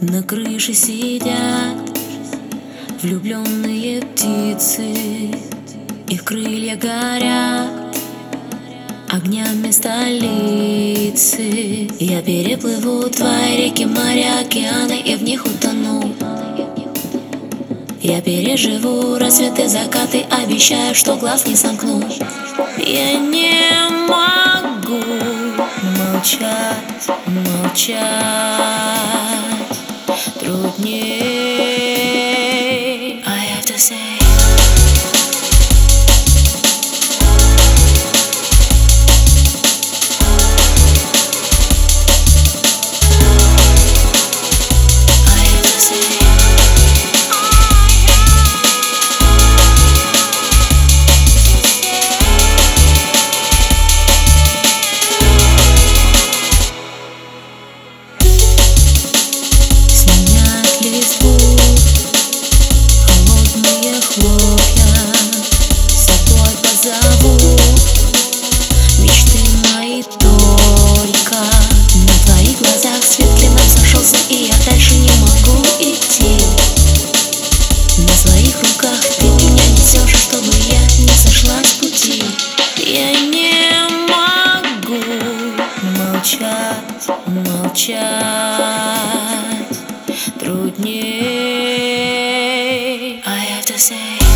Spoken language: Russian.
На крыше сидят влюбленные птицы, их крылья горят огнями столицы. Я переплыву твои реки, моря, океаны и в них утону. Я переживу рассветы, закаты, обещаю, что глаз не сомкну. Я не могу молчать, молчать трудней. I have to say. Молчать трудней. I have to say.